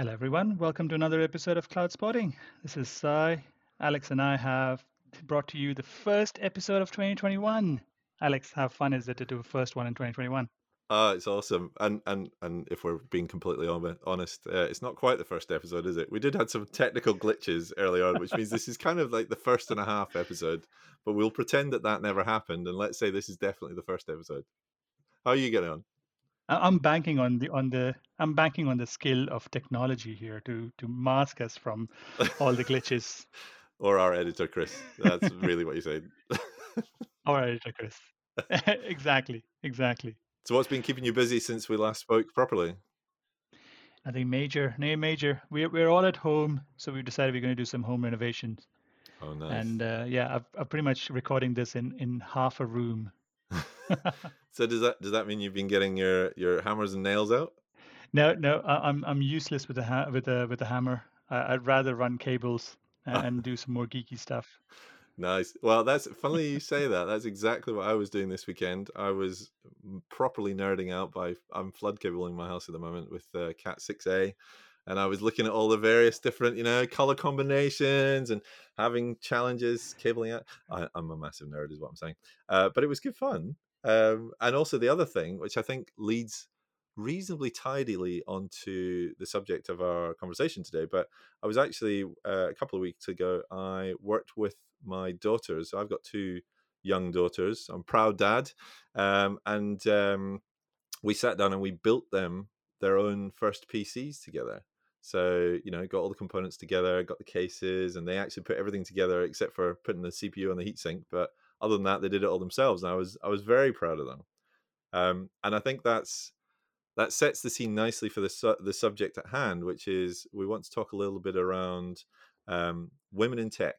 Hello, everyone. Welcome to another episode of Cloud Spotting. This is Sai. Alex and I have brought to you the first episode of 2021. Alex, how fun is it to do the first one in 2021? It's awesome. And if we're being completely honest, it's not quite the first episode, is it? We did have some technical glitches early on, which means this is kind of like the first and a half episode, but we'll pretend that that never happened. And let's say this is definitely the first episode. How are you getting on? I'm banking on the skill of technology here to mask us from all the glitches. Or our editor, Chris. That's really what you're saying. Our editor, Chris. Exactly. So what's been keeping you busy since we last spoke properly? I think major. We're all at home, so we decided we're going to do some home renovations. Oh, nice. And I'm pretty much recording this in half a room. So does that mean you've been getting your hammers and nails out? No, I'm useless with a hammer. I'd rather run cables and do some more geeky stuff. Nice. Well, that's funny you say that. That's exactly what I was doing this weekend. I was properly nerding out by I'm flood cabling my house at the moment with Cat 6A, and I was looking at all the various different color combinations and having challenges cabling out. I'm a massive nerd, is what I'm saying. But it was good fun. And also the other thing, which I think leads reasonably tidily onto the subject of our conversation today, but I was actually a couple of weeks ago, I worked with my daughters. So I've got two young daughters. I'm a proud dad. And we sat down and we built them their own first PCs together. So, got all the components together, got the cases, and they actually put everything together except for putting the CPU on the heatsink. But other than that, they did it all themselves. And I was very proud of them. And I think that sets the scene nicely for the subject at hand, which is we want to talk a little bit around women in tech.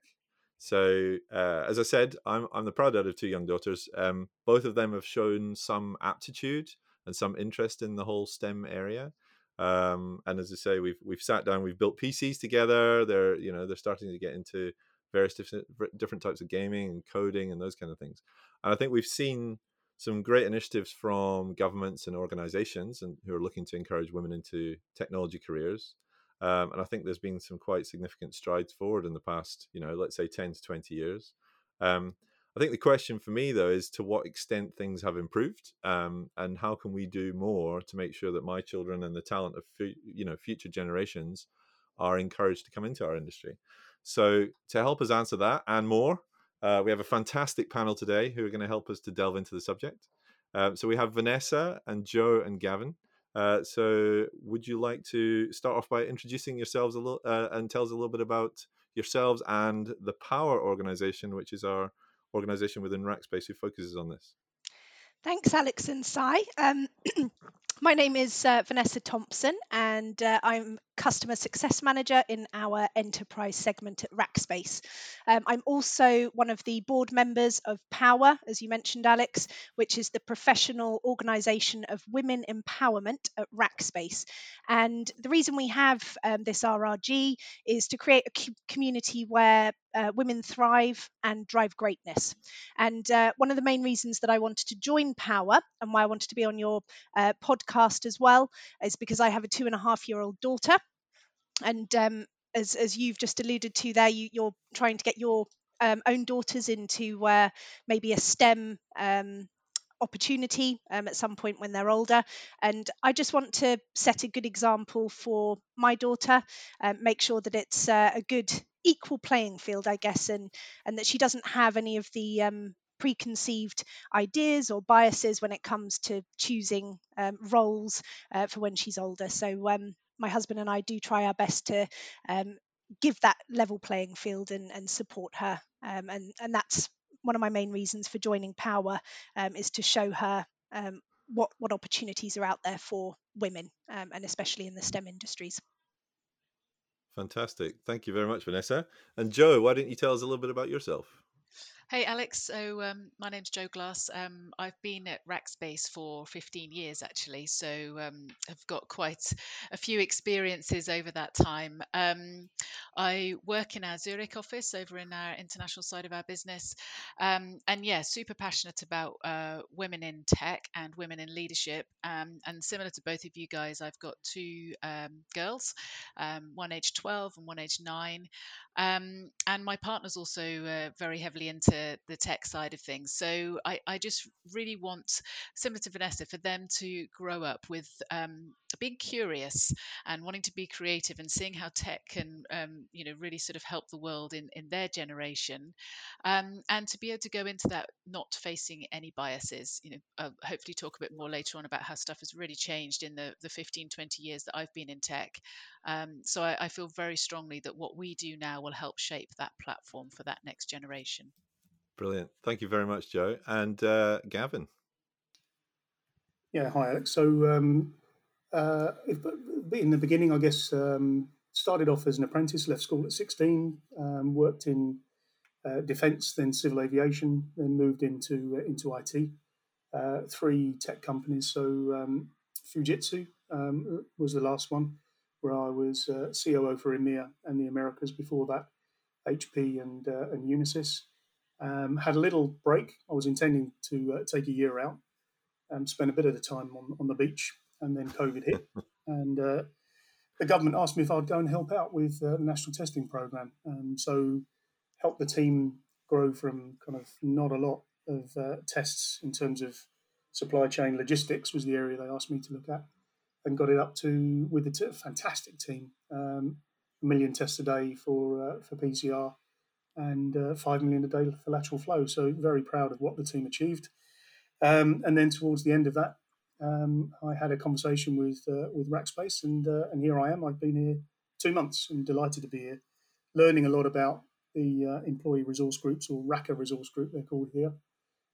So as I said, I'm the proud dad of two young daughters. Both of them have shown some aptitude and some interest in the whole STEM area. And as I say, we've sat down, we've built PCs together. They're they're starting to get into various different types of gaming and coding and those kind of things. And I think we've seen some great initiatives from governments and organizations and who are looking to encourage women into technology careers. And I think there's been some quite significant strides forward in the past, let's say 10 to 20 years. I think the question for me, though, is to what extent things have improved and how can we do more to make sure that my children and the talent of future generations are encouraged to come into our industry. So to help us answer that and more, we have a fantastic panel today who are going to help us to delve into the subject. So we have Vanessa and Jo and Gavin. So would you like to start off by introducing yourselves a little and tell us a little bit about yourselves and the Power organization, which is our organization within Rackspace who focuses on this? Thanks, Alex and Sai. My name is Vanessa Thompson, and I'm Customer Success Manager in our enterprise segment at Rackspace. I'm also one of the board members of Power, as you mentioned, Alex, which is the professional organisation of women empowerment at Rackspace. And the reason we have this RRG is to create a community where women thrive and drive greatness. And one of the main reasons that I wanted to join Power and why I wanted to be on your podcast as well is because I have a 2.5-year-old daughter. And as you've just alluded to there, you're trying to get your own daughters into maybe a STEM opportunity at some point when they're older. And I just want to set a good example for my daughter, make sure that it's a good equal playing field, I guess, and that she doesn't have any of the preconceived ideas or biases when it comes to choosing roles for when she's older. So my husband and I do try our best to give that level playing field and support her. And that's one of my main reasons for joining Power is to show her what opportunities are out there for women and especially in the STEM industries. Fantastic. Thank you very much, Vanessa. And Jo, why don't you tell us a little bit about yourself? Hey, Alex. So my name's Jo Glass. I've been at Rackspace for 15 years, actually. So I've got quite a few experiences over that time. I work in our Zurich office over in our international side of our business. And yeah, super passionate about women in tech and women in leadership. And similar to both of you guys, I've got two girls, one age 12 and one age 9. And my partner's also very heavily into the tech side of things. So I just really want, similar to Vanessa, for them to grow up with being curious and wanting to be creative and seeing how tech can, you know, really sort of help the world in their generation, and to be able to go into that not facing any biases. You know, I'll hopefully talk a bit more later on about how stuff has really changed in the 15, 20 years that I've been in tech. So I feel very strongly that what we do now will help shape that platform for that next generation. Brilliant. Thank you very much, Jo. And Gavin. Yeah, hi, Alex. So in the beginning, I guess, started off as an apprentice, left school at 16, worked in defence, then civil aviation, then moved into IT, three tech companies. So Fujitsu was the last one, where I was COO for EMEA and the Americas. Before that, HP and Unisys. Had a little break. I was intending to take a year out and spend a bit of the time on the beach, and then COVID hit, and the government asked me if I'd go and help out with the national testing program. So helped the team grow from kind of not a lot of tests in terms of supply chain logistics was the area they asked me to look at, and got it up to, with a fantastic team, 1 million tests a day for PCR and 5 million a day for lateral flow. So very proud of what the team achieved. And then towards the end of that, I had a conversation with Rackspace, and here I am. I've been here 2 months and delighted to be here, learning a lot about the employee resource groups, or RACA resource group they're called here.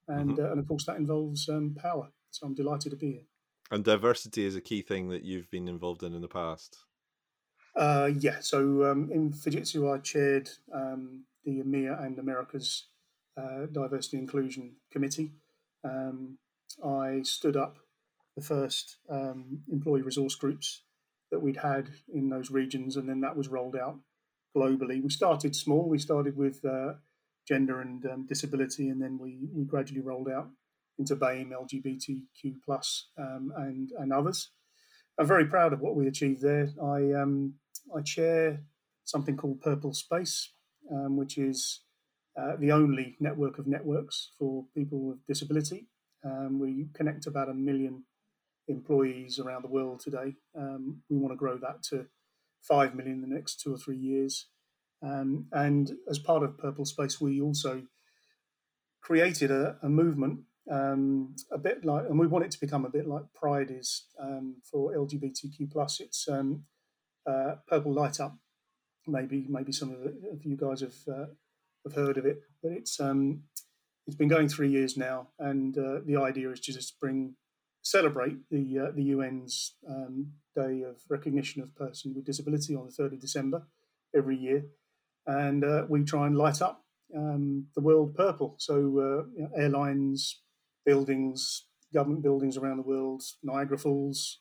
And and of course that involves Power. So I'm delighted to be here. And diversity is a key thing that you've been involved in the past. Yeah. So in Fujitsu, I chaired the EMEA and Americas Diversity Inclusion Committee. I stood up the first employee resource groups that we'd had in those regions, and then that was rolled out globally. We started small. We started with gender and disability, and then we gradually rolled out into BAME, LGBTQ+, and others. I'm very proud of what we achieved there. I chair something called Purple Space, which is the only network of networks for people with disability. We connect about 1 million employees around the world today. We want to grow that to 5 million in the next 2 or 3 years. And as part of Purple Space, we also created a movement, a bit like, and we want it to become a bit like Pride is for LGBTQ+. It's Purple Light Up. Maybe some of you guys have heard of it, but it's been going 3 years now, and the idea is to just celebrate the UN's Day of Recognition of Person with Disability on the 3rd of December every year, and we try and light up the world purple. So you know, airlines, buildings, government buildings around the world, Niagara Falls,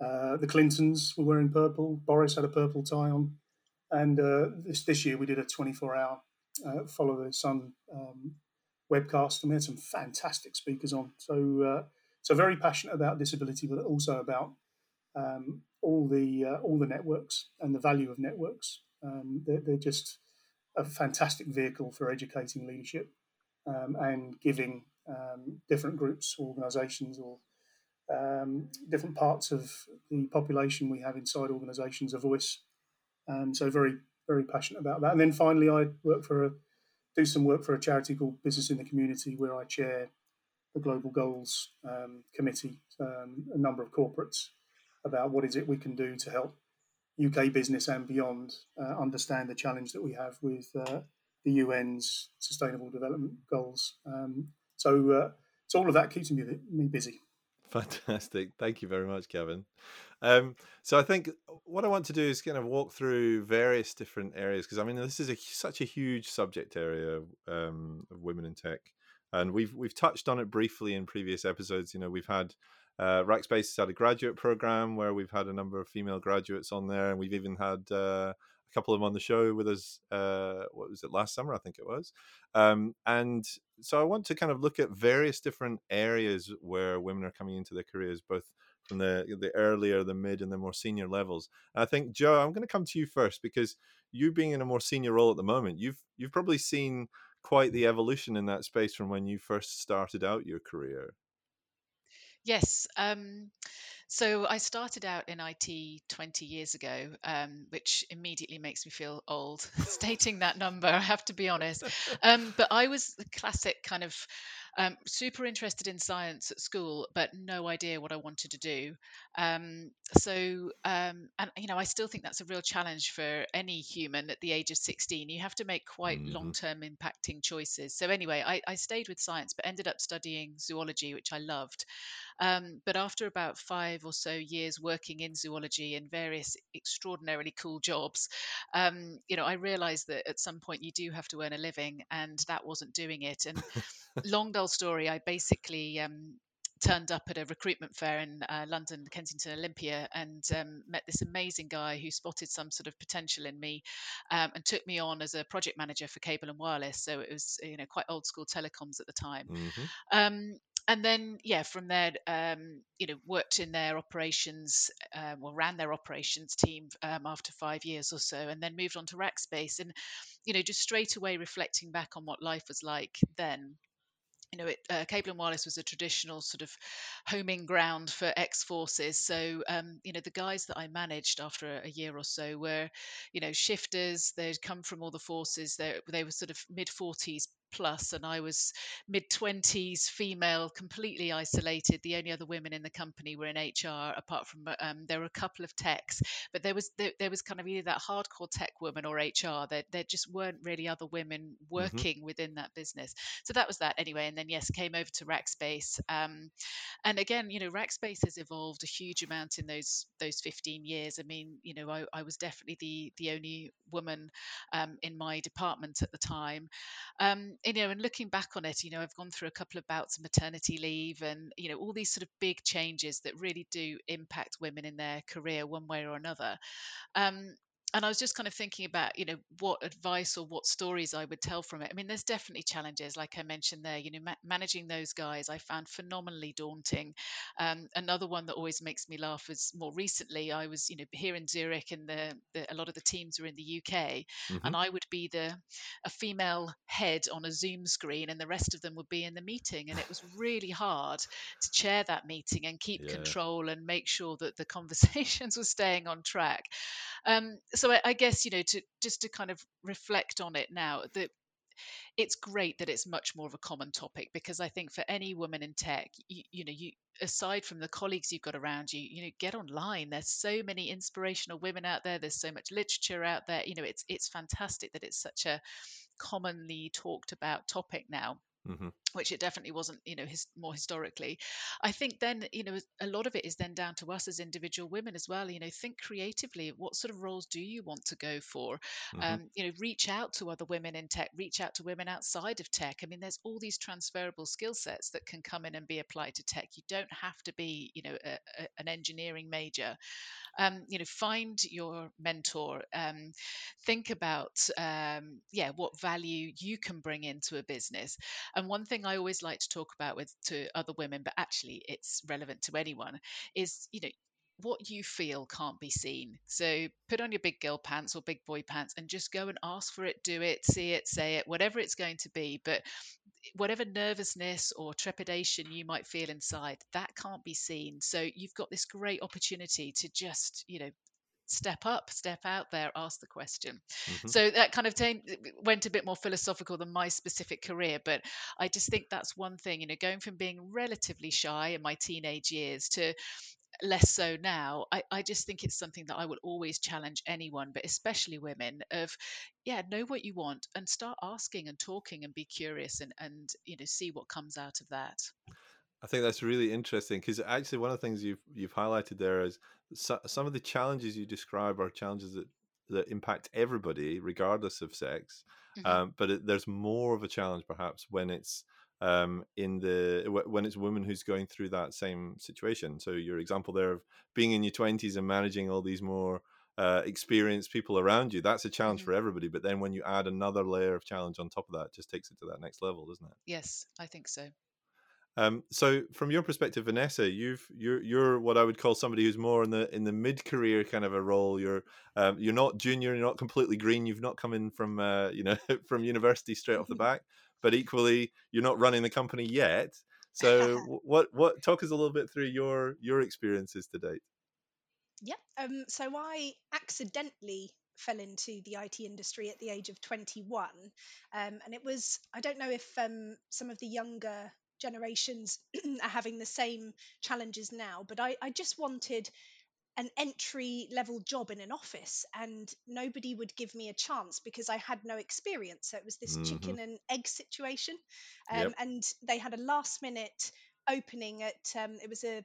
the Clintons were wearing purple, Boris had a purple tie on, and this year we did a 24-hour Follow the Sun webcast, and we had some fantastic speakers on. So very passionate about disability, but also about all the networks and the value of networks. They're just a fantastic vehicle for educating leadership and giving different groups, organisations, or different parts of the population we have inside organisations a voice. So very, very passionate about that. And then finally, I do some work for a charity called Business in the Community, where I chair the Global Goals Committee, a number of corporates, about what is it we can do to help UK business and beyond understand the challenge that we have with the UN's Sustainable Development Goals. So all of that keeps me busy. Fantastic. Thank you very much, Gavin. So I think what I want to do is kind of walk through various different areas, because I mean, this is such a huge subject area of women in tech. And we've touched on it briefly in previous episodes. You know, we've had Rackspace has had a graduate program where we've had a number of female graduates on there. And we've even had a couple of them on the show with us. What was it, last summer? I think it was. And so I want to kind of look at various different areas where women are coming into their careers, both from the earlier, the mid, and the more senior levels. And I think, Jo, I'm going to come to you first, because you being in a more senior role at the moment, you've probably seen quite the evolution in that space from when you first started out your career. Yes. So I started out in IT 20 years ago, which immediately makes me feel old, stating that number, I have to be honest. But I was the classic kind of super interested in science at school, but no idea what I wanted to do. And, you know, I still think that's a real challenge for any human at the age of 16. You have to make quite long-term impacting choices. So anyway, I stayed with science, but ended up studying zoology, which I loved. But after about 5 or so years working in zoology in various extraordinarily cool jobs, you know, I realized that at some point you do have to earn a living, and that wasn't doing it. And long dull story, I basically turned up at a recruitment fair in London, Kensington Olympia, and met this amazing guy who spotted some sort of potential in me, and took me on as a project manager for Cable and Wireless. So it was, you know, quite old school telecoms at the time. And then, yeah, from there, you know, worked in their operations, or ran their operations team after 5 years or so, and then moved on to Rackspace. And, you know, just straight away reflecting back on what life was like then. You know, Cable and Wireless was a traditional sort of homing ground for ex-forces. So, you know, the guys that I managed after a year or so were, you know, shifters. They'd come from all the forces. They were sort of mid-40s plus, and I was mid-20s, female, completely isolated. The only other women in the company were in HR, apart from there were a couple of techs, but there was kind of either that hardcore tech woman or HR. There just weren't really other women working within that business. So that was that anyway. And then, yes, came over to Rackspace. And again, you know, Rackspace has evolved a huge amount in those 15 years. I mean, you know, I was definitely the only woman in my department at the time. You know, and looking back on it, you know, I've gone through a couple of bouts of maternity leave and, you know, all these sort of big changes that really do impact women in their career one way or another. And I was just kind of thinking about, you know, what advice or what stories I would tell from it. I mean, there's definitely challenges, like I mentioned there, you know, managing those guys I found phenomenally daunting. Another one that always makes me laugh is more recently, I was, you know, here in Zurich, and a lot of the teams were in the UK, and I would be a female head on a Zoom screen, and the rest of them would be in the meeting. And it was really hard to chair that meeting and keep control and make sure that the conversations were staying on track. So I guess, you know, to kind of reflect on it now, that it's great that it's much more of a common topic, because I think for any woman in tech, you know, aside from the colleagues you've got around you, you know, get online. There's so many inspirational women out there. There's so much literature out there. You know, it's fantastic that it's such a commonly talked about topic now. Which it definitely wasn't, you know, more historically. I think then, you know, a lot of it is then down to us as individual women as well. You know, think creatively. What sort of roles do you want to go for? You know, reach out to other women in tech, reach out to women outside of tech. I mean, there's all these transferable skill sets that can come in and be applied to tech. You don't have to be, you know, an engineering major. You know, find your mentor. Think about, what value you can bring into a business. And one thing I always like to talk about to other women, but actually it's relevant to anyone, is, you know, what you feel can't be seen. So put on your big girl pants or big boy pants and just go and ask for it, do it, see it, say it, whatever it's going to be. But whatever nervousness or trepidation you might feel inside, that can't be seen. So you've got this great opportunity to just, you know, step up, step out there, ask the question. So that kind of went a bit more philosophical than my specific career, but I just think that's one thing, you know, going from being relatively shy in my teenage years to less so now, I just think it's something that I will always challenge anyone, but especially women, of, know what you want and start asking and talking and be curious and you know, see what comes out of that. I think that's really interesting, because actually one of the things you've highlighted there is some of the challenges you describe are challenges that impact everybody, regardless of sex. Mm-hmm. But there's more of a challenge, perhaps, when it's when it's women who's going through that same situation. So your example there of being in your 20s and managing all these more experienced people around you, that's a challenge for everybody. But then when you add another layer of challenge on top of that, it just takes it to that next level, doesn't it? Yes, I think so. So from your perspective, Vanessa, you're what I would call somebody who's more in the mid-career kind of a role. You're not junior, you're not completely green. You've not come in from from university straight off the back, but equally you're not running the company yet. So what talk us a little bit through your experiences to date. Yeah. So I accidentally fell into the IT industry at the age of 21, and it was, I don't know if some of the younger generations are having the same challenges now, but I just wanted an entry level job in an office, and nobody would give me a chance because I had no experience. So it was this chicken and egg situation. And they had a last minute opening at it was a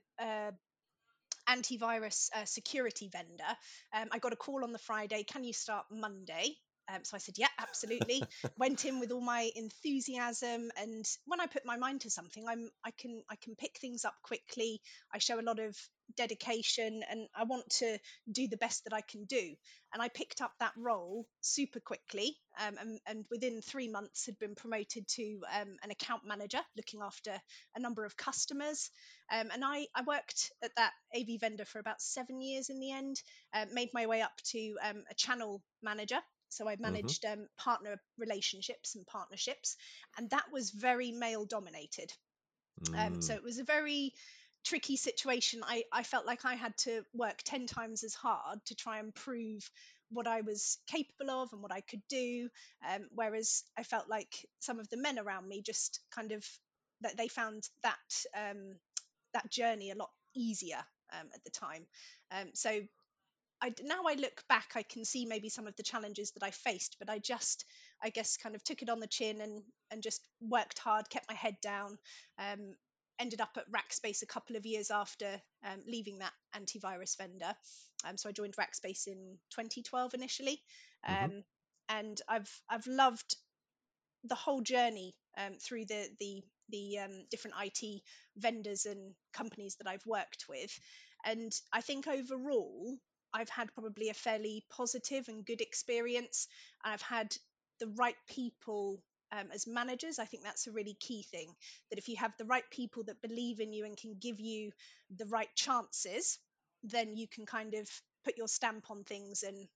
antivirus security vendor. I got a call on the Friday, can you start Monday? So I said, yeah, absolutely. Went in with all my enthusiasm, and when I put my mind to something, I can pick things up quickly. I show a lot of dedication, and I want to do the best that I can do. And I picked up that role super quickly, and within 3 months had been promoted to an account manager, looking after a number of customers. And I worked at that AV vendor for about 7 years in the end, made my way up to a channel manager. So I managed partner relationships and partnerships, and that was very male dominated. So it was a very tricky situation. I felt like I had to work 10 times as hard to try and prove what I was capable of and what I could do. Whereas I felt like some of the men around me just kind of, that they found that that journey a lot easier at the time. So now I look back, I can see maybe some of the challenges that I faced, but I guess kind of took it on the chin and just worked hard, kept my head down, ended up at Rackspace a couple of years after leaving that antivirus vendor. So I joined Rackspace in 2012 initially. And I've loved the whole journey through the different IT vendors and companies that I've worked with. And I think overall, I've had probably a fairly positive and good experience. I've had the right people as managers. I think that's a really key thing, that if you have the right people that believe in you and can give you the right chances, then you can kind of put your stamp on things and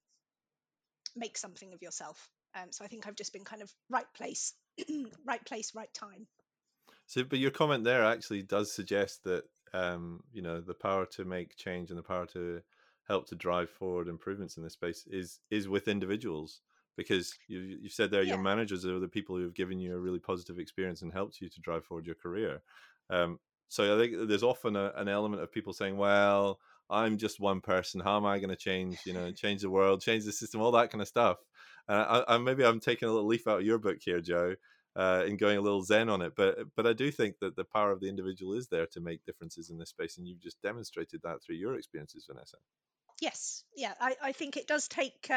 make something of yourself. So I think I've just been kind of right place, right time. So, but your comment there actually does suggest that, the power to make change and the power to help to drive forward improvements in this space is with individuals, because you've said there your managers are the people who have given you a really positive experience and helped you to drive forward your career. So I think there's often an element of people saying, well, I'm just one person, how am I going to change the world, change the system, all that kind of stuff. And maybe I'm taking a little leaf out of your book here, Jo, and going a little zen on it, but I do think that the power of the individual is there to make differences in this space, and you've just demonstrated that through your experiences, Vanessa. Yes. Yeah. I think it does take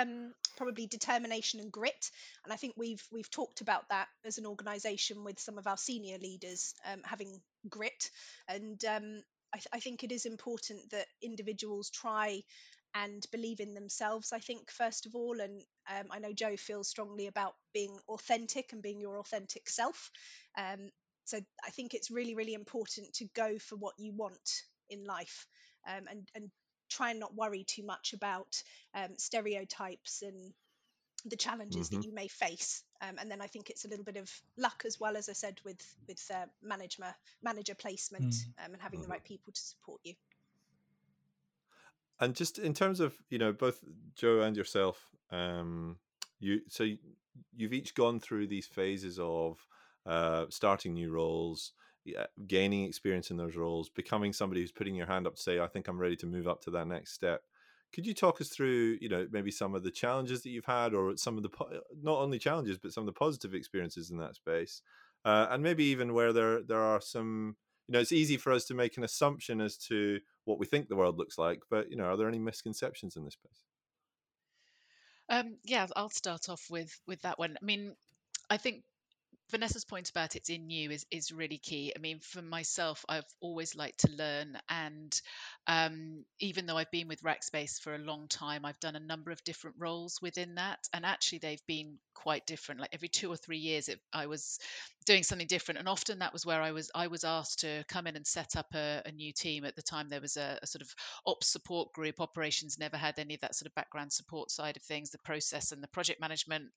probably determination and grit. And I think we've talked about that as an organisation with some of our senior leaders having grit. And I think it is important that individuals try and believe in themselves, I think, first of all. And I know Jo feels strongly about being authentic and being your authentic self. So I think it's really, really important to go for what you want in life, and try and not worry too much about stereotypes and the challenges that you may face. And then I think it's a little bit of luck as well, as I said, with manager placement and having the right people to support you. And just in terms of, both Jo and yourself, you've each gone through these phases of starting new roles, gaining experience in those roles, becoming somebody who's putting your hand up to say, I think I'm ready to move up to that next step. Could you talk us through, maybe some of the challenges that you've had, or some of the, not only challenges, but some of the positive experiences in that space? And maybe even where there are some you know, it's easy for us to make an assumption as to what we think the world looks like, but, you know, are there any misconceptions in this space? Yeah, I'll start off with that one. I mean, I think Vanessa's point about it's in you is really key. I mean, for myself, I've always liked to learn, and even though I've been with Rackspace for a long time, I've done a number of different roles within that, and actually they've been quite different. Like every 2 or 3 years, I was doing something different, and often that was where I was asked to come in and set up a new team. At the time, there was a sort of ops support group. Operations never had any of that sort of background support side of things, the process and the project management.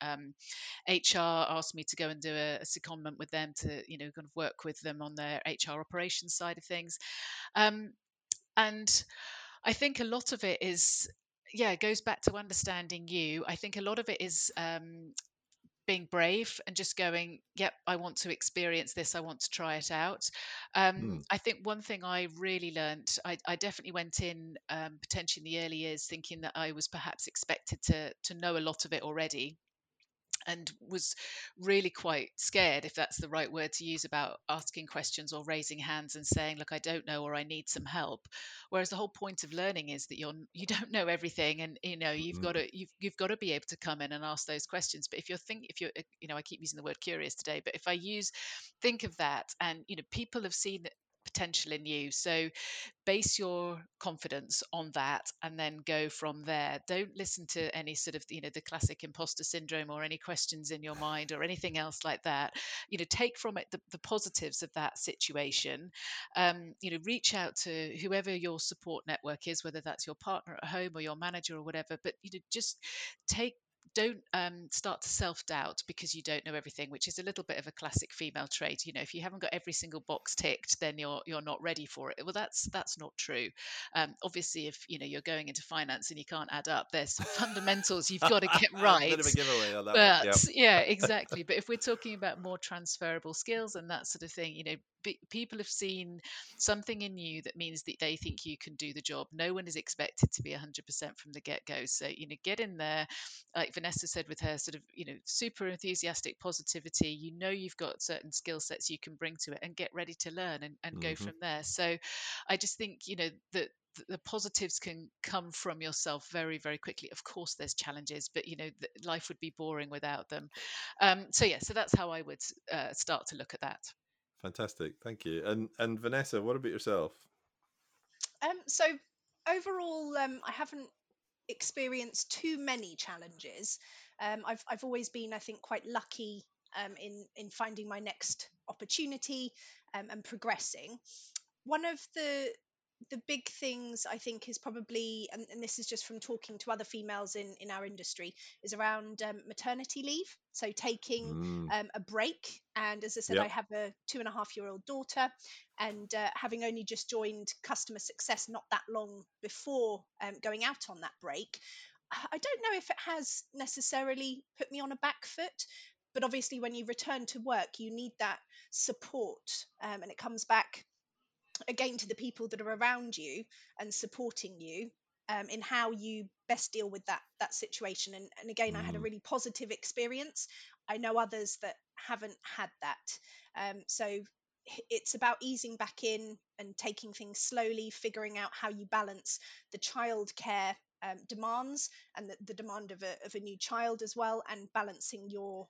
HR asked me to go and do a secondment with them to, you know, kind of work with them on their HR operations side of things. And I think a lot of it is, yeah, it goes back to understanding you. I think a lot of it is being brave and just going, yep, I want to experience this. I want to try it out. I think one thing I really learned, I definitely went in potentially in the early years thinking that I was perhaps expected to know a lot of it already, and was really quite scared, if that's the right word to use, about asking questions or raising hands and saying, look, I don't know, or I need some help. Whereas the whole point of learning is that you don't know everything, and you know you've got to you've got to be able to come in and ask those questions. But if you're you know, I keep using the word curious today, but if I think of that, and you know, people have seen that potential in you, so base your confidence on that and then go from there. Don't listen to any sort of, you know, the classic imposter syndrome or any questions in your mind or anything else like that. You know, take from it the positives of that situation. You know, reach out to whoever your support network is, whether that's your partner at home or your manager or whatever, but you know, just don't start to self-doubt because you don't know everything, which is a little bit of a classic female trait. You know, if you haven't got every single box ticked, then you're not ready for it. Well, that's not true. Obviously, if you know you're going into finance and you can't add up, there's some fundamentals you've got to get right. A bit of a giveaway on that but, one. Yeah, exactly. But if we're talking about more transferable skills and that sort of thing, you know, people have seen something in you that means that they think you can do the job. No one is expected to be 100% from the get-go. So, you know, get in there. Like Vanessa said with her sort of, you know, super enthusiastic positivity, you know, you've got certain skill sets you can bring to it, and get ready to learn and go from there. So I just think, you know, that the positives can come from yourself very, very quickly. Of course, there's challenges, but, you know, life would be boring without them. So that's how I would start to look at that. Fantastic. Thank you. And Vanessa, what about yourself? So overall, I haven't experienced too many challenges. I've always been, I think, quite lucky in finding my next opportunity and progressing. One of the big things I think is probably, and this is just from talking to other females in our industry, is around maternity leave. So taking a break. And as I said, I have a 2.5-year-old daughter, and having only just joined customer success not that long before going out on that break, I don't know if it has necessarily put me on a back foot. But obviously, when you return to work, you need that support, and it comes back again to the people that are around you and supporting you in how you best deal with that situation. And again, I had a really positive experience. I know others that haven't had that. So it's about easing back in and taking things slowly, figuring out how you balance the childcare demands and the demand of a new child as well, and balancing your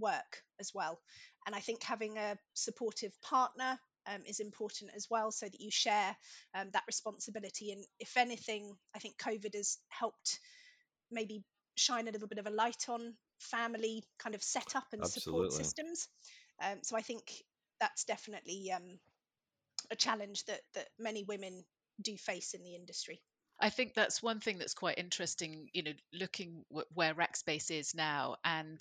work as well. And I think having a supportive partner is important as well, so that you share that responsibility. And if anything, I think COVID has helped maybe shine a little bit of a light on family kind of setup and support systems. So I think that's definitely a challenge that many women do face in the industry. I think that's one thing that's quite interesting, you know, looking where Rackspace is now. And,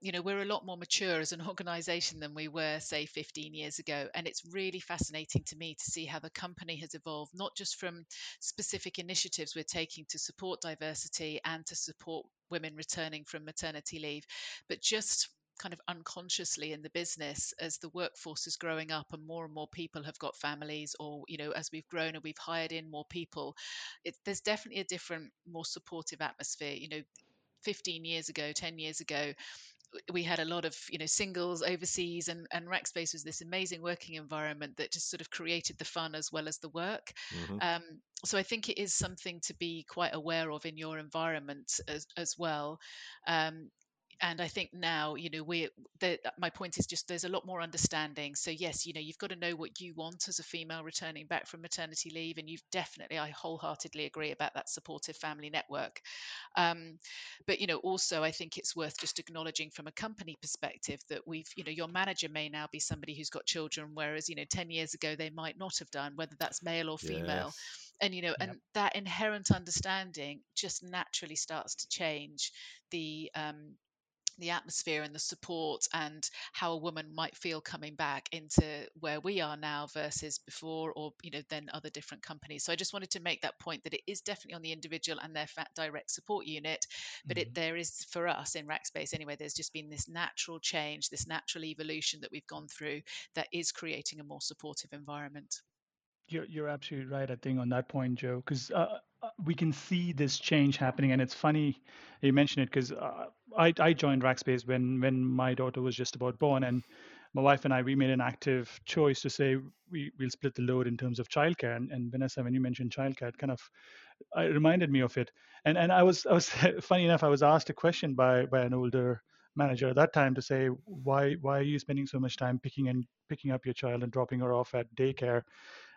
you know, we're a lot more mature as an organisation than we were, say, 15 years ago. And it's really fascinating to me to see how the company has evolved, not just from specific initiatives we're taking to support diversity and to support women returning from maternity leave, but just kind of unconsciously in the business as the workforce is growing up and more people have got families, or, you know, as we've grown and we've hired in more people, there's definitely a different, more supportive atmosphere. You know, 15 years ago, 10 years ago, we had a lot of, singles overseas, and Rackspace was this amazing working environment that just sort of created the fun as well as the work. Mm-hmm. So I think it is something to be quite aware of in your environment as well. And I think now, my point is just there's a lot more understanding. So yes, you've got to know what you want as a female returning back from maternity leave, and I wholeheartedly agree about that supportive family network. But also I think it's worth just acknowledging from a company perspective that your manager may now be somebody who's got children, whereas 10 years ago they might not have done, whether that's male or female. Yes. And and that inherent understanding just naturally starts to change the atmosphere and the support and how a woman might feel coming back into where we are now versus before, or then other different companies. So I just wanted to make that point that it is definitely on the individual and their direct support unit, but mm-hmm. There is, for us in Rackspace anyway, there's just been this natural change, this natural evolution that we've gone through that is creating a more supportive environment. You're absolutely right, I think, on that point, Jo, because we can see this change happening. And it's funny you mention it, because I joined Rackspace when my daughter was just about born. And my wife and I, we made an active choice to say we'll split the load in terms of childcare. And Vanessa, when you mentioned childcare, it reminded me of it. And I was funny enough, I was asked a question by an older manager at that time to say, why are you spending so much time picking up your child and dropping her off at daycare?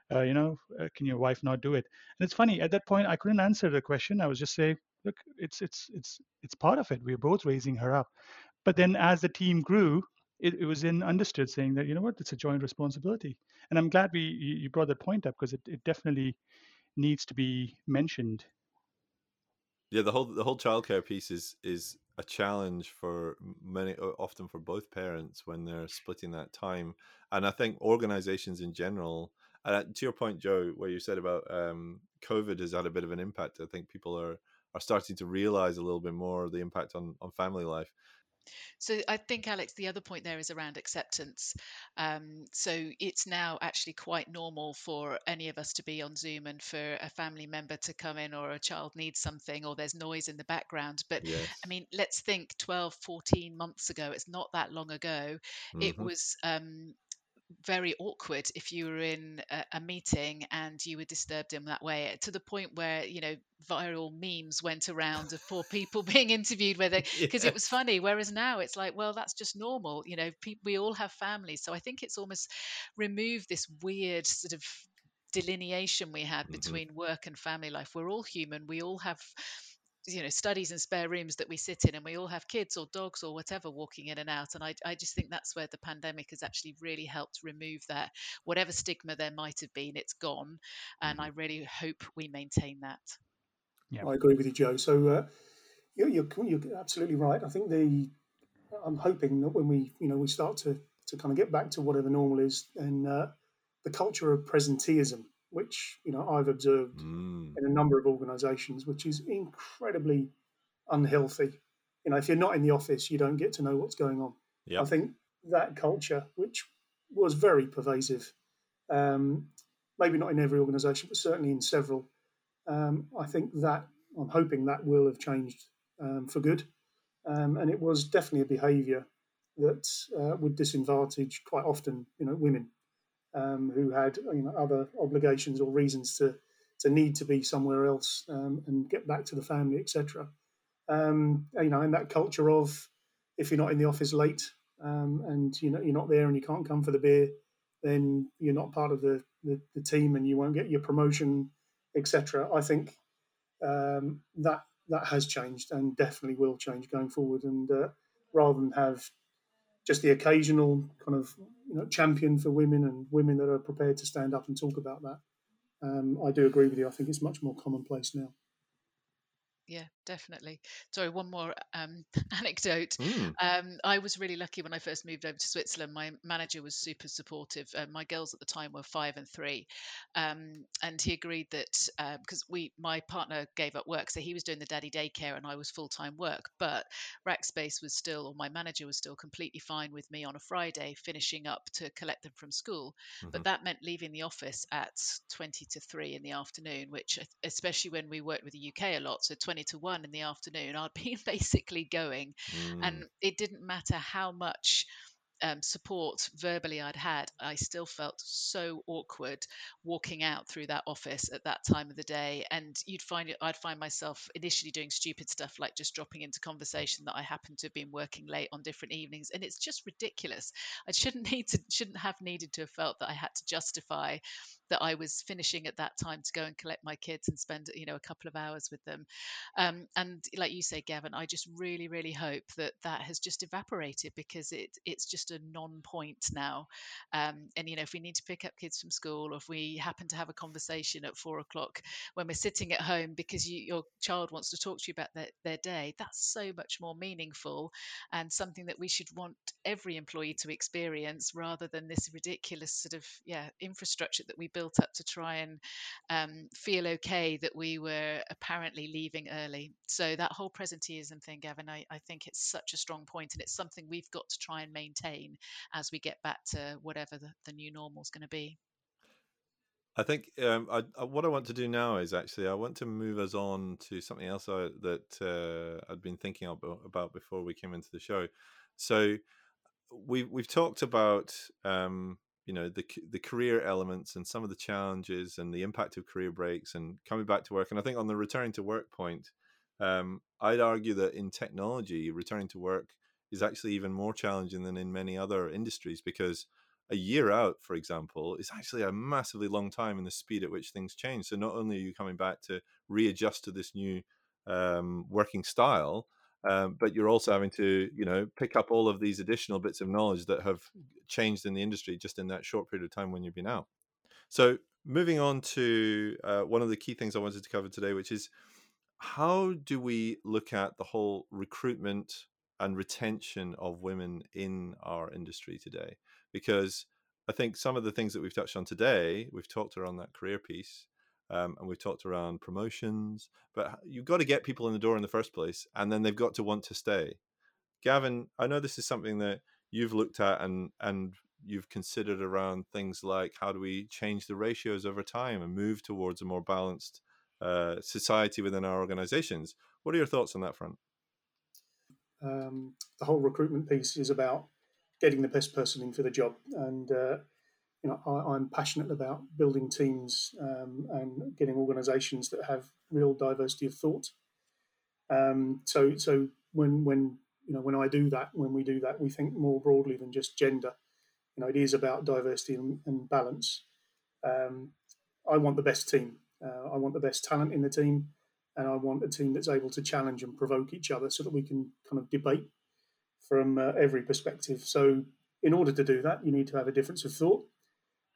Can your wife not do it? And it's funny, at that point, I couldn't answer the question. I was just saying, look, it's part of it. We're both raising her up. But then as the team grew, it was then understood saying that, it's a joint responsibility. And I'm glad you brought that point up, because it definitely needs to be mentioned. Yeah, the whole childcare piece is a challenge for many, often for both parents when they're splitting that time. And I think organizations in general, to your point, Jo, where you said about COVID has had a bit of an impact, I think people are starting to realize a little bit more of the impact on family life. So I think, Alex, the other point there is around acceptance. So it's now actually quite normal for any of us to be on Zoom and for a family member to come in, or a child needs something, or there's noise in the background. But yes. I mean, let's think 12, 14 months ago, it's not that long ago. Mm-hmm. It was very awkward if you were in a meeting and you were disturbed in that way, to the point where viral memes went around of poor people being interviewed where they, because it was funny, whereas now it's like, well, that's just normal. We all have families. So I think it's almost removed this weird sort of delineation we had between work and family life. We're all human, we all have studies and spare rooms that we sit in, and we all have kids or dogs or whatever walking in and out. And I just think that's where the pandemic has actually really helped remove that. Whatever stigma there might have been, it's gone. And I really hope we maintain that. Yeah, I agree with you, Jo. So you're absolutely right. I think I'm hoping that when we, we start to kind of get back to whatever normal is, and the culture of presenteeism, which I've observed in a number of organisations, which is incredibly unhealthy. If you're not in the office, you don't get to know what's going on. Yep. I think that culture, which was very pervasive, maybe not in every organisation, but certainly in several, I think that, I'm hoping that will have changed for good. And it was definitely a behaviour that would disadvantage quite often, women. Who had other obligations or reasons to need to be somewhere else and get back to the family, etc. And that culture of, if you're not in the office late and you're not there and you can't come for the beer, then you're not part of the team and you won't get your promotion, etc. I think that has changed and definitely will change going forward. And rather than have just the occasional kind of champion for women and women that are prepared to stand up and talk about that. I do agree with you. I think it's much more commonplace now. Yeah, definitely. Sorry, one more anecdote. I was really lucky when I first moved over to Switzerland. My manager was super supportive. My girls at the time were 5 and 3, and he agreed that because my partner gave up work, so he was doing the daddy daycare and I was full-time work. But Rackspace was still, or my manager was still, completely fine with me on a Friday finishing up to collect them from school. Mm-hmm. But that meant leaving the office at 20 to 3 in the afternoon, which, especially when we worked with the UK a lot, so 20 20 to 1 in the afternoon, I'd been basically going. And it didn't matter how much support verbally I'd had, I still felt so awkward walking out through that office at that time of the day. And I'd find myself initially doing stupid stuff like just dropping into conversation that I happened to have been working late on different evenings. And it's just ridiculous. I shouldn't have needed to have felt that I had to justify that I was finishing at that time to go and collect my kids and spend, a couple of hours with them. And like you say, Gavin, I just really, really hope that has just evaporated, because it's just a non-point now. And if we need to pick up kids from school, or if we happen to have a conversation at 4 o'clock when we're sitting at home because your child wants to talk to you about their day, that's so much more meaningful and something that we should want every employee to experience, rather than this ridiculous sort of infrastructure that we built up to try and feel okay that we were apparently leaving early. So that whole presenteeism thing, Gavin, I think it's such a strong point, and it's something we've got to try and maintain as we get back to whatever the new normal is going to be. I think what I want to do now is actually I want to move us on to something else that I'd been thinking about before we came into the show. So we've talked about the career elements and some of the challenges and the impact of career breaks and coming back to work. And I think on the return to work point, I'd argue that in technology, returning to work is actually even more challenging than in many other industries, because a year out, for example, is actually a massively long time in the speed at which things change. So not only are you coming back to readjust to this new working style, but you're also having to, pick up all of these additional bits of knowledge that have changed in the industry just in that short period of time when you've been out. So moving on to one of the key things I wanted to cover today, which is how do we look at the whole recruitment and retention of women in our industry today? Because I think some of the things that we've touched on today, we've talked around that career piece, and we've talked around promotions, but you've got to get people in the door in the first place, and then they've got to want to stay. Gavin, I know this is something that you've looked at and you've considered around things like, how do we change the ratios over time and move towards a more balanced society within our organizations? What are your thoughts on that front? The whole recruitment piece is about getting the best person in for the job, and I'm passionate about building teams and getting organisations that have real diversity of thought. So when we do that, we think more broadly than just gender. It is about diversity and balance. I want the best team. I want the best talent in the team. And I want a team that's able to challenge and provoke each other so that we can kind of debate from every perspective. So in order to do that, you need to have a difference of thought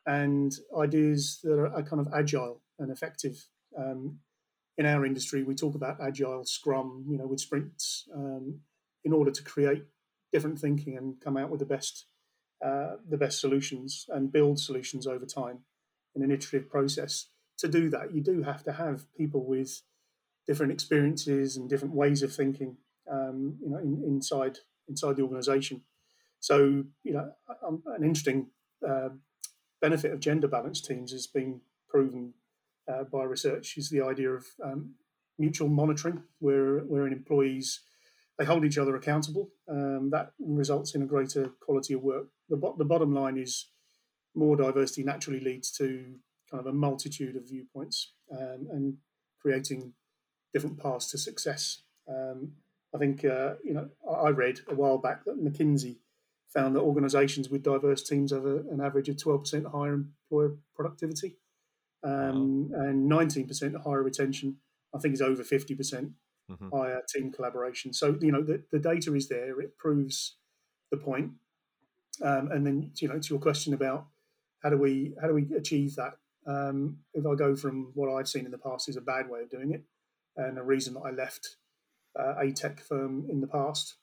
and ideas that are kind of agile and effective. In our industry, we talk about agile, scrum, with sprints, in order to create different thinking and come out with the best solutions and build solutions over time in an iterative process. To do that, you do have to have people with different experiences and different ways of thinking, inside the organisation. So, an interesting benefit of gender balanced teams has been proven by research is the idea of mutual monitoring, wherein employees, they hold each other accountable. That results in a greater quality of work. The bottom line is more diversity naturally leads to kind of a multitude of viewpoints and creating different paths to success. I think, I read a while back that McKinsey found that organisations with diverse teams have an average of 12% higher employer productivity and 19% higher retention. I think it's over 50% higher team collaboration. So, the data is there. It proves the point. And then, to your question about how do we achieve that? If I go from what I've seen in the past is a bad way of doing it, and a reason that I left a tech firm in the past,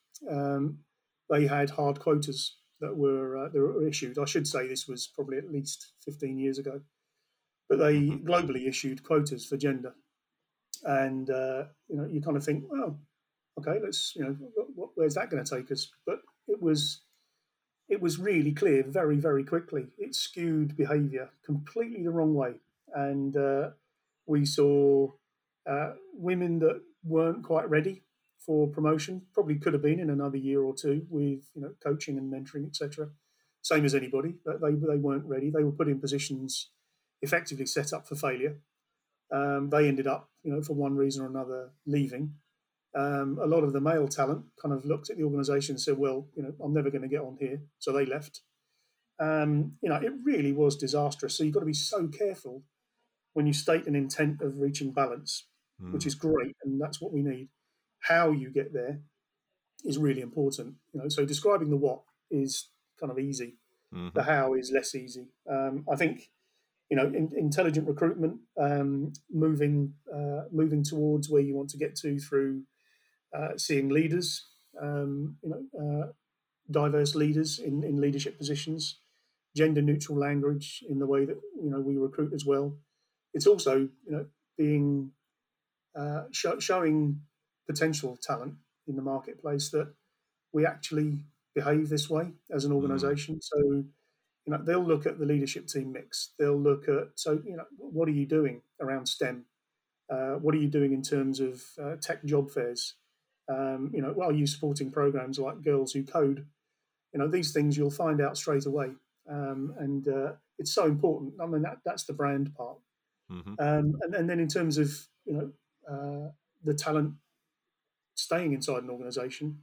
they had hard quotas that were issued. I should say this was probably at least 15 years ago, but they globally issued quotas for gender. And you kind of think, well, okay, let's where's that going to take us? But it was really clear very, very quickly. It skewed behaviour completely the wrong way, and we saw women that weren't quite ready for promotion, probably could have been in another year or two with, you know, coaching and mentoring, etc. Same as anybody, but they weren't ready. They were put in positions effectively set up for failure. They ended up, you know, for one reason or another, leaving. A lot of the male talent kind of looked at the organisation and said, well, you know, I'm never going to get on here. So they left. You know, it really was disastrous. So you've got to be so careful when you state an intent of reaching balance, which is great, and that's what we need. How you get there is really important. You know, so describing the what is kind of easy. The how is less easy. I think, you know, intelligent recruitment, moving towards where you want to get to through seeing leaders, you know, diverse leaders in leadership positions, gender neutral language in the way that, you know, we recruit as well. It's also, you know, being showing potential talent in the marketplace that we actually behave this way as an organisation. So, you know, they'll look at the leadership team mix. They'll look at, so, you know, what are you doing around STEM? What are you doing in terms of tech job fairs? You know, are you supporting programs like Girls Who Code? You know, these things you'll find out straight away. And it's so important. I mean, that's the brand part. And then in terms of, you know, the talent staying inside an organisation,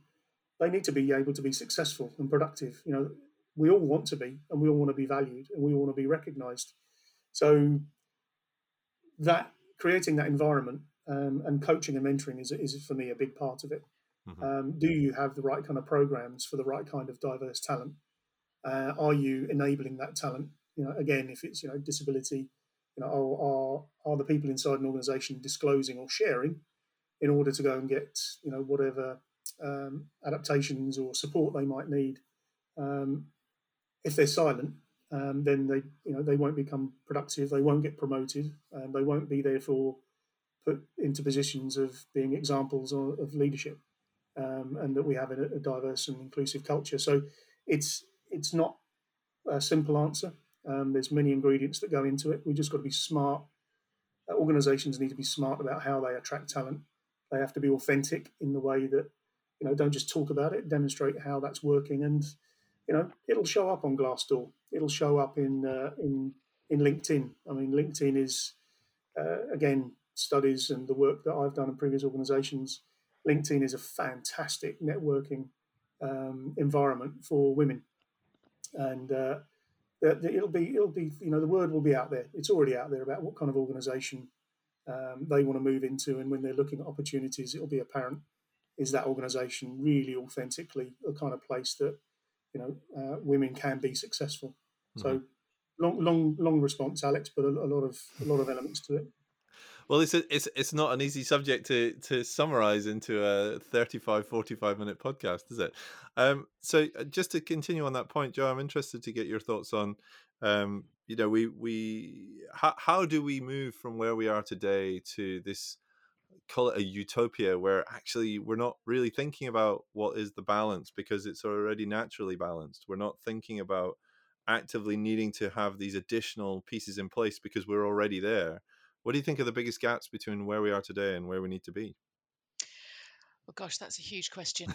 they need to be able to be successful and productive. You know, we all want to be, and we all want to be valued, and we all want to be recognised. So that creating that environment and coaching and mentoring is for me a big part of it. Do you have the right kind of programs for the right kind of diverse talent? Are you enabling that talent? You know, again, if it's, you know, disability, you know, are the people inside an organisation disclosing or sharing in order to go and get, you know, whatever adaptations or support they might need? If they're silent, then they, you know, they won't become productive. They won't get promoted, and they won't be therefore put into positions of being examples of leadership, and that we have a diverse and inclusive culture. So it's not a simple answer. There's many ingredients that go into it. We just got to be smart. Organisations need to be smart about how they attract talent. They have to be authentic in the way that, you know, don't just talk about it, demonstrate how that's working. And, you know, it'll show up on Glassdoor. It'll show up in LinkedIn. I mean, LinkedIn is, again, studies and the work that I've done in previous organisations, LinkedIn is a fantastic networking environment for women. And it'll be, you know, the word will be out there. It's already out there about what kind of organisation they want to move into. And when they're looking at opportunities, it'll be apparent, is that organisation really authentically the kind of place that, you know, women can be successful. So long response, Alex, but a lot of elements to it. Well, it's not an easy subject to summarize into a 45 minute podcast, is it? So just to continue on that point, Jo, I'm interested to get your thoughts on, you know, how do we move from where we are today to this, call it a utopia, where actually we're not really thinking about what is the balance because it's already naturally balanced. We're not thinking about actively needing to have these additional pieces in place because we're already there. What do you think are the biggest gaps between where we are today and where we need to be? Well, gosh, that's a huge question.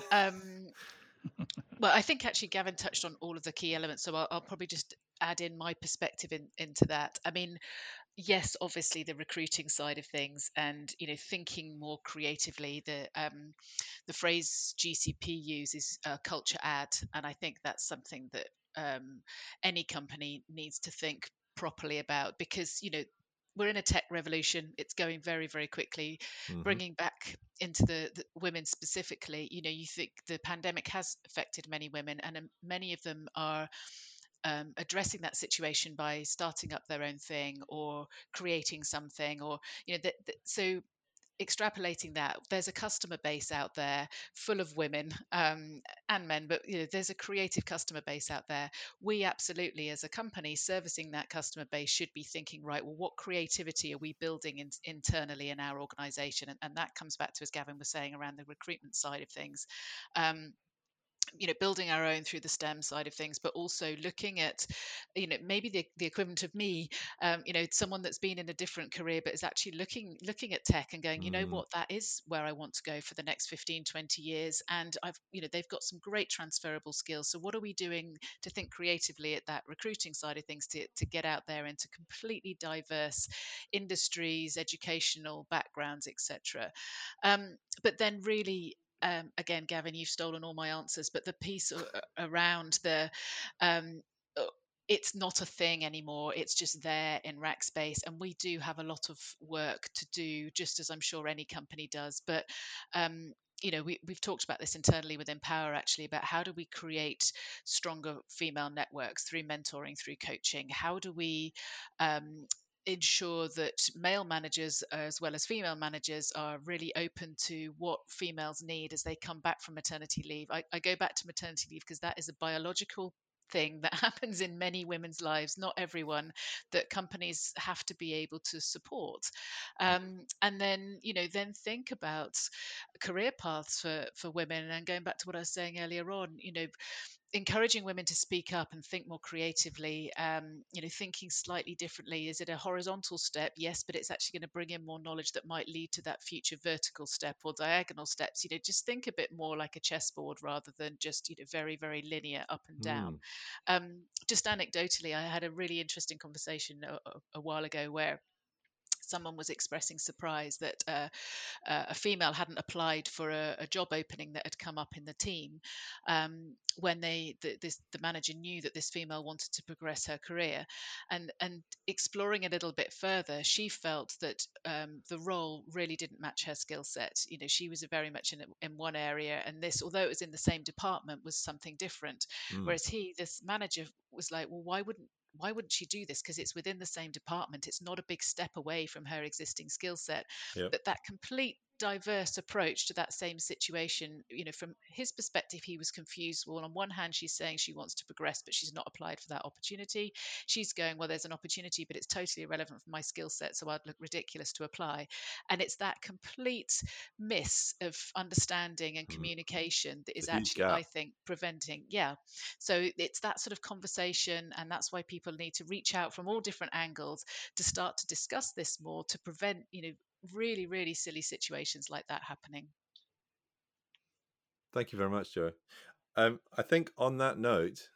Well, I think actually Gavin touched on all of the key elements, so I'll probably just add in my perspective into that. I mean, yes, obviously the recruiting side of things, and, you know, thinking more creatively. The phrase GCP uses culture ad, and I think that's something that any company needs to think properly about, because, you know, we're in a tech revolution. It's going very, very quickly. Bringing back into the women specifically, you know, you think the pandemic has affected many women, and many of them are addressing that situation by starting up their own thing or creating something, or, you know, so extrapolating that, there's a customer base out there full of women and men, but, you know, there's a creative customer base out there. We absolutely, as a company servicing that customer base, should be thinking, right, well, what creativity are we building internally in our organization? And that comes back to, as Gavin was saying, around the recruitment side of things. building our own through the STEM side of things, but also looking at, maybe the equivalent of me, someone that's been in a different career, but is actually looking at tech and going, you know what, that is where I want to go for the next 15, 20 years. And they've got some great transferable skills. So what are we doing to think creatively at that recruiting side of things to get out there into completely diverse industries, educational backgrounds, etc. But then really, again, Gavin, you've stolen all my answers, but the piece around the it's not a thing anymore. It's just there in Rackspace. And we do have a lot of work to do, just as I'm sure any company does. But, we've talked about this internally within Power, actually, about how do we create stronger female networks through mentoring, through coaching? How do we ensure that male managers as well as female managers are really open to what females need as they come back from maternity leave? I go back to maternity leave because that is a biological thing that happens in many women's lives, not everyone, that companies have to be able to support. And then, then think about career paths for women. And going back to what I was saying earlier on, encouraging women to speak up and think more creatively, thinking slightly differently. Is it a horizontal step? Yes, but it's actually going to bring in more knowledge that might lead to that future vertical step or diagonal steps. Just think a bit more like a chessboard rather than just, very, very linear up and down. Just anecdotally, I had a really interesting conversation a while ago where someone was expressing surprise that a female hadn't applied for a job opening that had come up in the team when the manager knew that this female wanted to progress her career. And exploring a little bit further, she felt that the role really didn't match her skill set. She was very much in one area, and this, although it was in the same department, was something different. Whereas this manager was like, well, why wouldn't she do this? Because it's within the same department. It's not a big step away from her existing skill set. Yep. But that complete diverse approach to that same situation, from his perspective, he was confused. Well, on one hand, she's saying she wants to progress, but she's not applied for that opportunity. She's going, well, there's an opportunity, but it's totally irrelevant for my skill set, so I'd look ridiculous to apply. And it's that complete miss of understanding and communication that is actually, I think, preventing. Yeah. So it's that sort of conversation, and that's why people need to reach out from all different angles to start to discuss this more, to prevent, really, really silly situations like that happening. Thank you very much, Jo. I think on that note,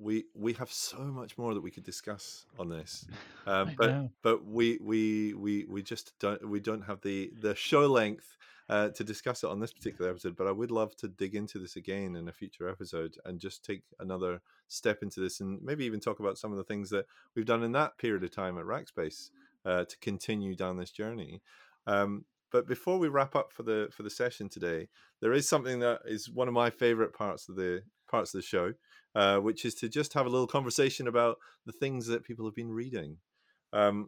we have so much more that we could discuss on this, but we just don't have the show length to discuss it on this particular episode. But I would love to dig into this again in a future episode and just take another step into this, and maybe even talk about some of the things that we've done in that period of time at Rackspace. To continue down this journey, but before we wrap up for the session today, there is something that is one of my favorite parts of the show, which is to just have a little conversation about the things that people have been reading.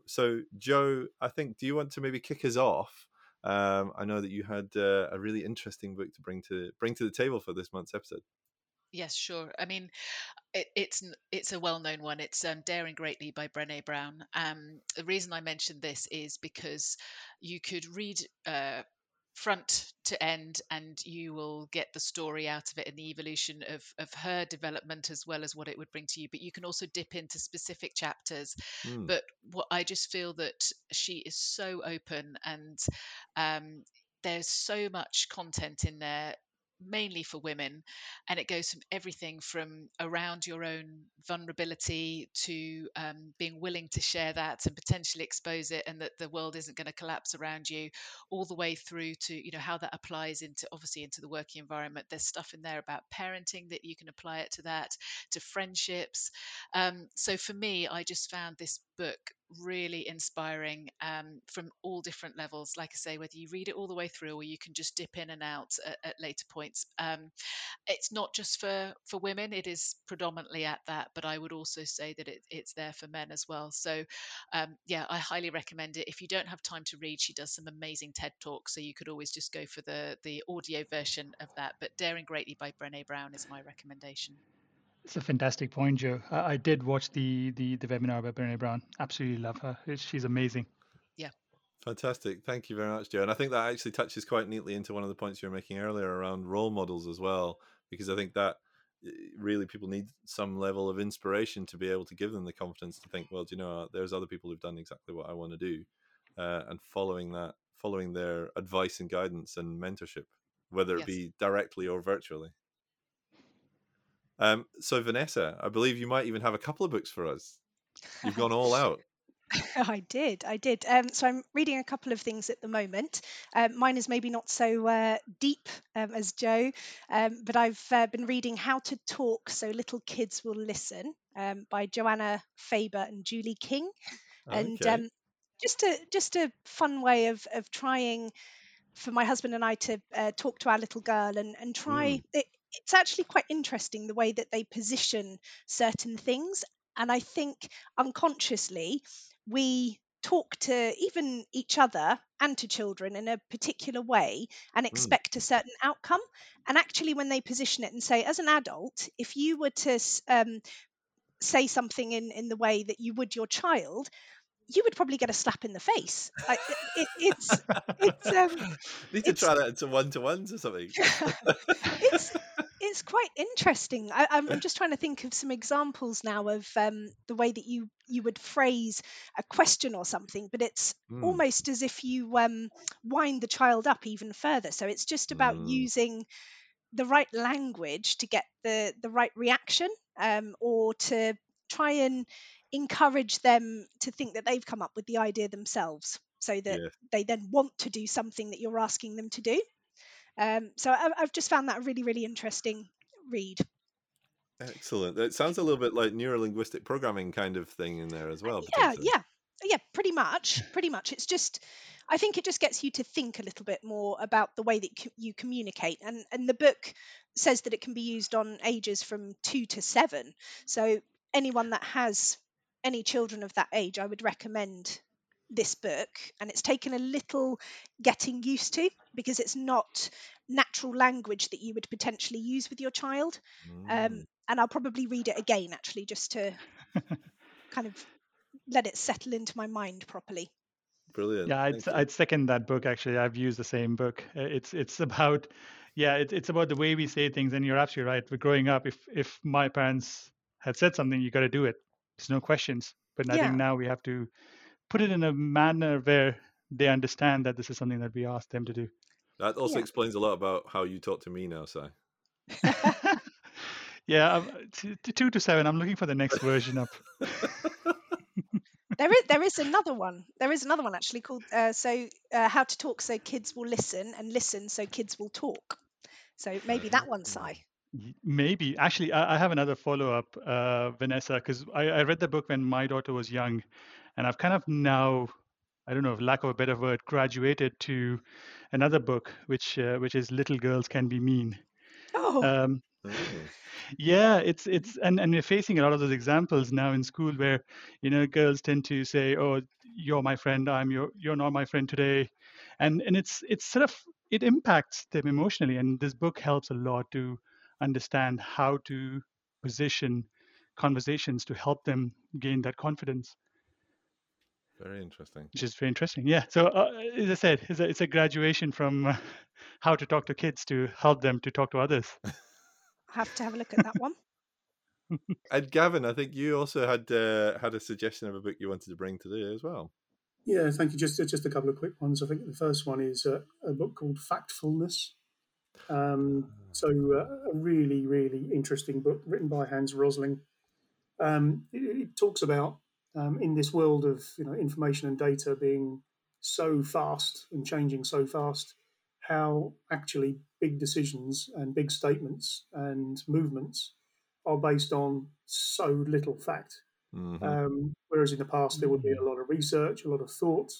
So Jo, I think, do you want to maybe kick us off? I know that you had a really interesting book to bring to the table for this month's episode. Yes, sure. I mean, it's a well-known one. It's Daring Greatly by Brené Brown. The reason I mentioned this is because you could read front to end, and you will get the story out of it and the evolution of her development, as well as what it would bring to you. But you can also dip into specific chapters. But what I just feel that she is so open, and there's so much content in there, mainly for women, and it goes from everything from around your own vulnerability to being willing to share that and potentially expose it, and that the world isn't going to collapse around you, all the way through to how that applies into the working environment. There's stuff in there about parenting that you can apply it to, that to friendships. So for me, I just found this book really inspiring, from all different levels. Like I say, whether you read it all the way through or you can just dip in and out at later points. It's not just for women, it is predominantly at that, but I would also say that it's there for men as well. So I highly recommend it. If you don't have time to read, she does some amazing TED Talks, so you could always just go for the audio version of that. But Daring Greatly by Brené Brown is my recommendation. It's a fantastic point, Jo. I did watch the webinar by Brené Brown. Absolutely love her. She's amazing. Yeah. Fantastic. Thank you very much, Jo. And I think that actually touches quite neatly into one of the points you were making earlier around role models as well, because I think that really people need some level of inspiration to be able to give them the confidence to think, well, do you know, there's other people who've done exactly what I want to do, and following that, following their advice and guidance and mentorship, whether it be directly or virtually. So Vanessa, I believe you might even have a couple of books for us. You've gone all out. I did. So I'm reading a couple of things at the moment. Mine is maybe not so deep as Jo, but I've been reading How to Talk So Little Kids Will Listen by Joanna Faber and Julie King. And just a fun way of trying for my husband and I to talk to our little girl and try. It's actually quite interesting the way that they position certain things. And I think unconsciously, we talk to even each other and to children in a particular way and expect a certain outcome. And actually, when they position it and say, as an adult, if you were to say something in the way that you would your child, you would probably get a slap in the face. Need to try that into one-to-ones or something. It's quite interesting. I'm just trying to think of some examples now of the way that you would phrase a question or something, but it's almost as if you wind the child up even further. So it's just about using the right language to get the right reaction, or to try and encourage them to think that they've come up with the idea themselves, so that they then want to do something that you're asking them to do. So I've just found that a really, really interesting read. Excellent. It sounds a little bit like neuro-linguistic programming kind of thing in there as well. Yeah, pretty much. It's just, I think it just gets you to think a little bit more about the way that you communicate. And the book says that it can be used on ages from 2 to 7. So anyone that has any children of that age, I would recommend this book. And it's taken a little getting used to, because it's not natural language that you would potentially use with your child. And I'll probably read it again, actually, just to kind of let it settle into my mind properly. Brilliant. Yeah, I'd second that book, actually. I've used the same book. It's about, it's about the way we say things. And you're absolutely right. But growing up, if my parents had said something, you got to do it. There's no questions. But I think now we have to put it in a manner where they understand that this is something that we asked them to do. That also explains a lot about how you talk to me now, Si. To 2 to 7, I'm looking for the next version up. There is another one. There is another one actually called How to Talk So Kids Will Listen, and Listen So Kids Will Talk. So maybe that one, Si. Maybe. Actually, I have another follow-up, Vanessa, because I read the book when my daughter was young, and I've kind of now, I don't know, for lack of a better word, graduated to another book, which is Little Girls Can Be Mean. It's and we're facing a lot of those examples now in school where, you know, girls tend to say, "Oh, you're my friend. You're not my friend today," and it's sort of, it impacts them emotionally. And this book helps a lot to understand how to position conversations to help them gain that confidence. Very interesting. Which is very interesting. Yeah. So as I said, it's a graduation from how to talk to kids to help them to talk to others. I have to have a look at that one. And Gavin, I think you also had a suggestion of a book you wanted to bring today as well. Yeah, thank you. Just a couple of quick ones. I think the first one is a book called Factfulness. A really, really interesting book written by Hans Rosling. It talks about in this world of, you know, information and data being so fast and changing so fast, how actually big decisions and big statements and movements are based on so little fact. Whereas in the past there would be a lot of research, a lot of thought,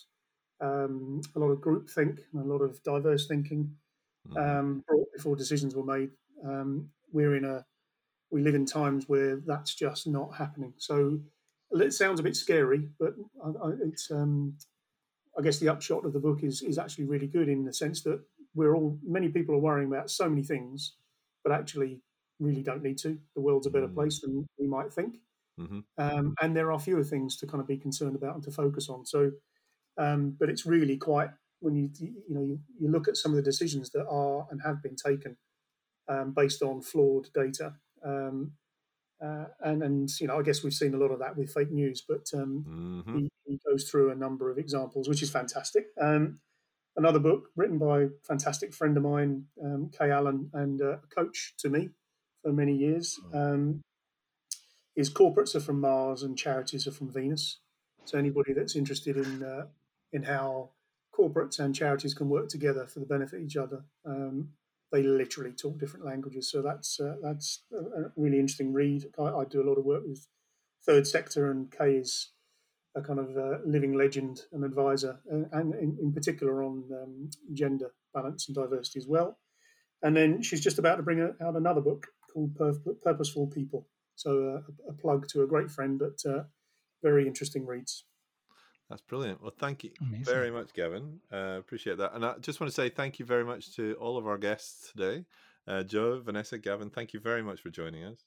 a lot of groupthink, and a lot of diverse thinking brought before decisions were made. We live in times where that's just not happening. So it sounds a bit scary, but it's I guess the upshot of the book is actually really good, in the sense that many people are worrying about so many things, but actually really don't need to. The world's a better place than we might think, and there are fewer things to kind of be concerned about and to focus on. So, but it's really quite, when you look at some of the decisions that are and have been taken, based on flawed data. And you know, I guess we've seen a lot of that with fake news, but he goes through a number of examples, which is fantastic. Another book written by a fantastic friend of mine, Kay Allen, and a coach to me for many years, is Corporates Are From Mars and Charities Are From Venus. So anybody that's interested in how corporates and charities can work together for the benefit of each other, they literally talk different languages. So that's a really interesting read. I do a lot of work with third sector, and Kay is a kind of living legend and advisor, and in particular on gender balance and diversity as well. And then she's just about to bring out another book called Purposeful People. So a plug to a great friend, but very interesting reads. That's brilliant. Well, thank you very much, Gavin. Appreciate that. And I just want to say thank you very much to all of our guests today. Jo, Vanessa, Gavin, thank you very much for joining us.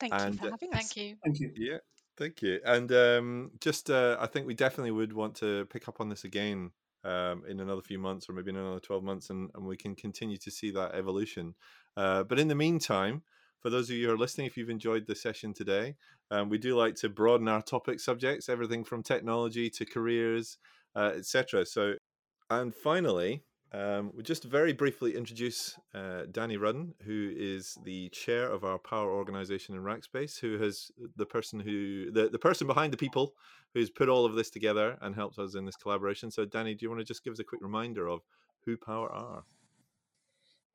Thank you for having us. Thank you. Yeah, thank you. And I think we definitely would want to pick up on this again in another few months, or maybe in another 12 months, and we can continue to see that evolution. But in the meantime, for those of you who are listening, if you've enjoyed the session today, we do like to broaden our topic subjects, everything from technology to careers, etc. So, and finally, we just very briefly introduce Danny Rudden, who is the chair of our Power organization in Rackspace, who has the person behind the people who's put all of this together and helped us in this collaboration. So, Danny, do you want to just give us a quick reminder of who Power are?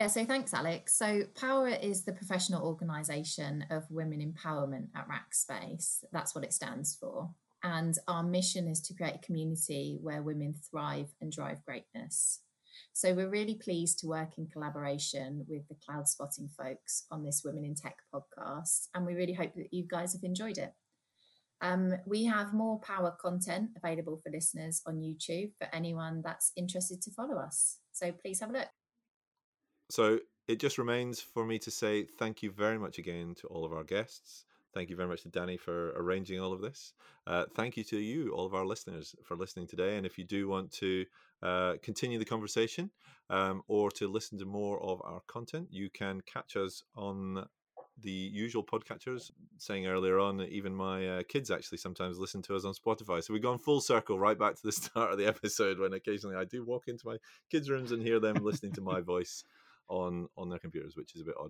Yeah, so thanks, Alex. So Power is the professional organisation of women empowerment at Rackspace. That's what it stands for. And our mission is to create a community where women thrive and drive greatness. So we're really pleased to work in collaboration with the Cloud Spotting folks on this Women in Tech podcast. And we really hope that you guys have enjoyed it. We have more Power content available for listeners on YouTube for anyone that's interested to follow us. So please have a look. So it just remains for me to say thank you very much again to all of our guests. Thank you very much to Danny for arranging all of this. Thank you to you, all of our listeners, for listening today. And if you do want to continue the conversation or to listen to more of our content, you can catch us on the usual podcatchers. Saying earlier on, even my kids actually sometimes listen to us on Spotify. So we've gone full circle right back to the start of the episode, when occasionally I do walk into my kids' rooms and hear them listening to my voice on their computers, which is a bit odd.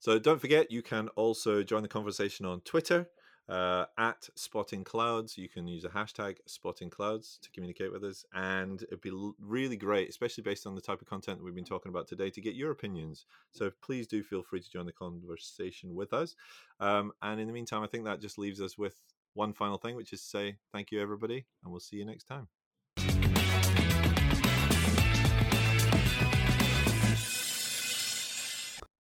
So don't forget, you can also join the conversation on Twitter at Spotting Clouds. You can use the hashtag Spotting Clouds to communicate with us, and it'd be really great, especially based on the type of content that we've been talking about today, to get your opinions. So please do feel free to join the conversation with us. And in the meantime, I think that just leaves us with one final thing, which is to say thank you, everybody, and we'll see you next time.